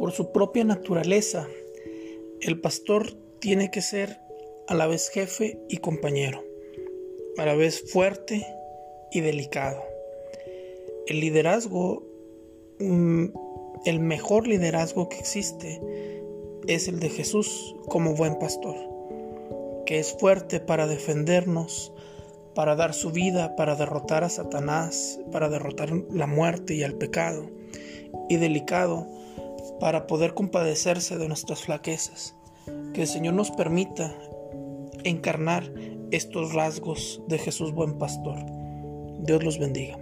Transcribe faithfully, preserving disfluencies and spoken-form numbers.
Por su propia naturaleza, el pastor tiene que ser a la vez jefe y compañero, a la vez fuerte y delicado. El liderazgo, el mejor liderazgo que existe, es el de Jesús como buen pastor, que es fuerte para defendernos, para dar su vida, para derrotar a Satanás, para derrotar la muerte y al pecado, y delicado para poder compadecerse de nuestras flaquezas. Que el Señor nos permita encarnar estos rasgos de Jesús buen pastor. Dios los bendiga.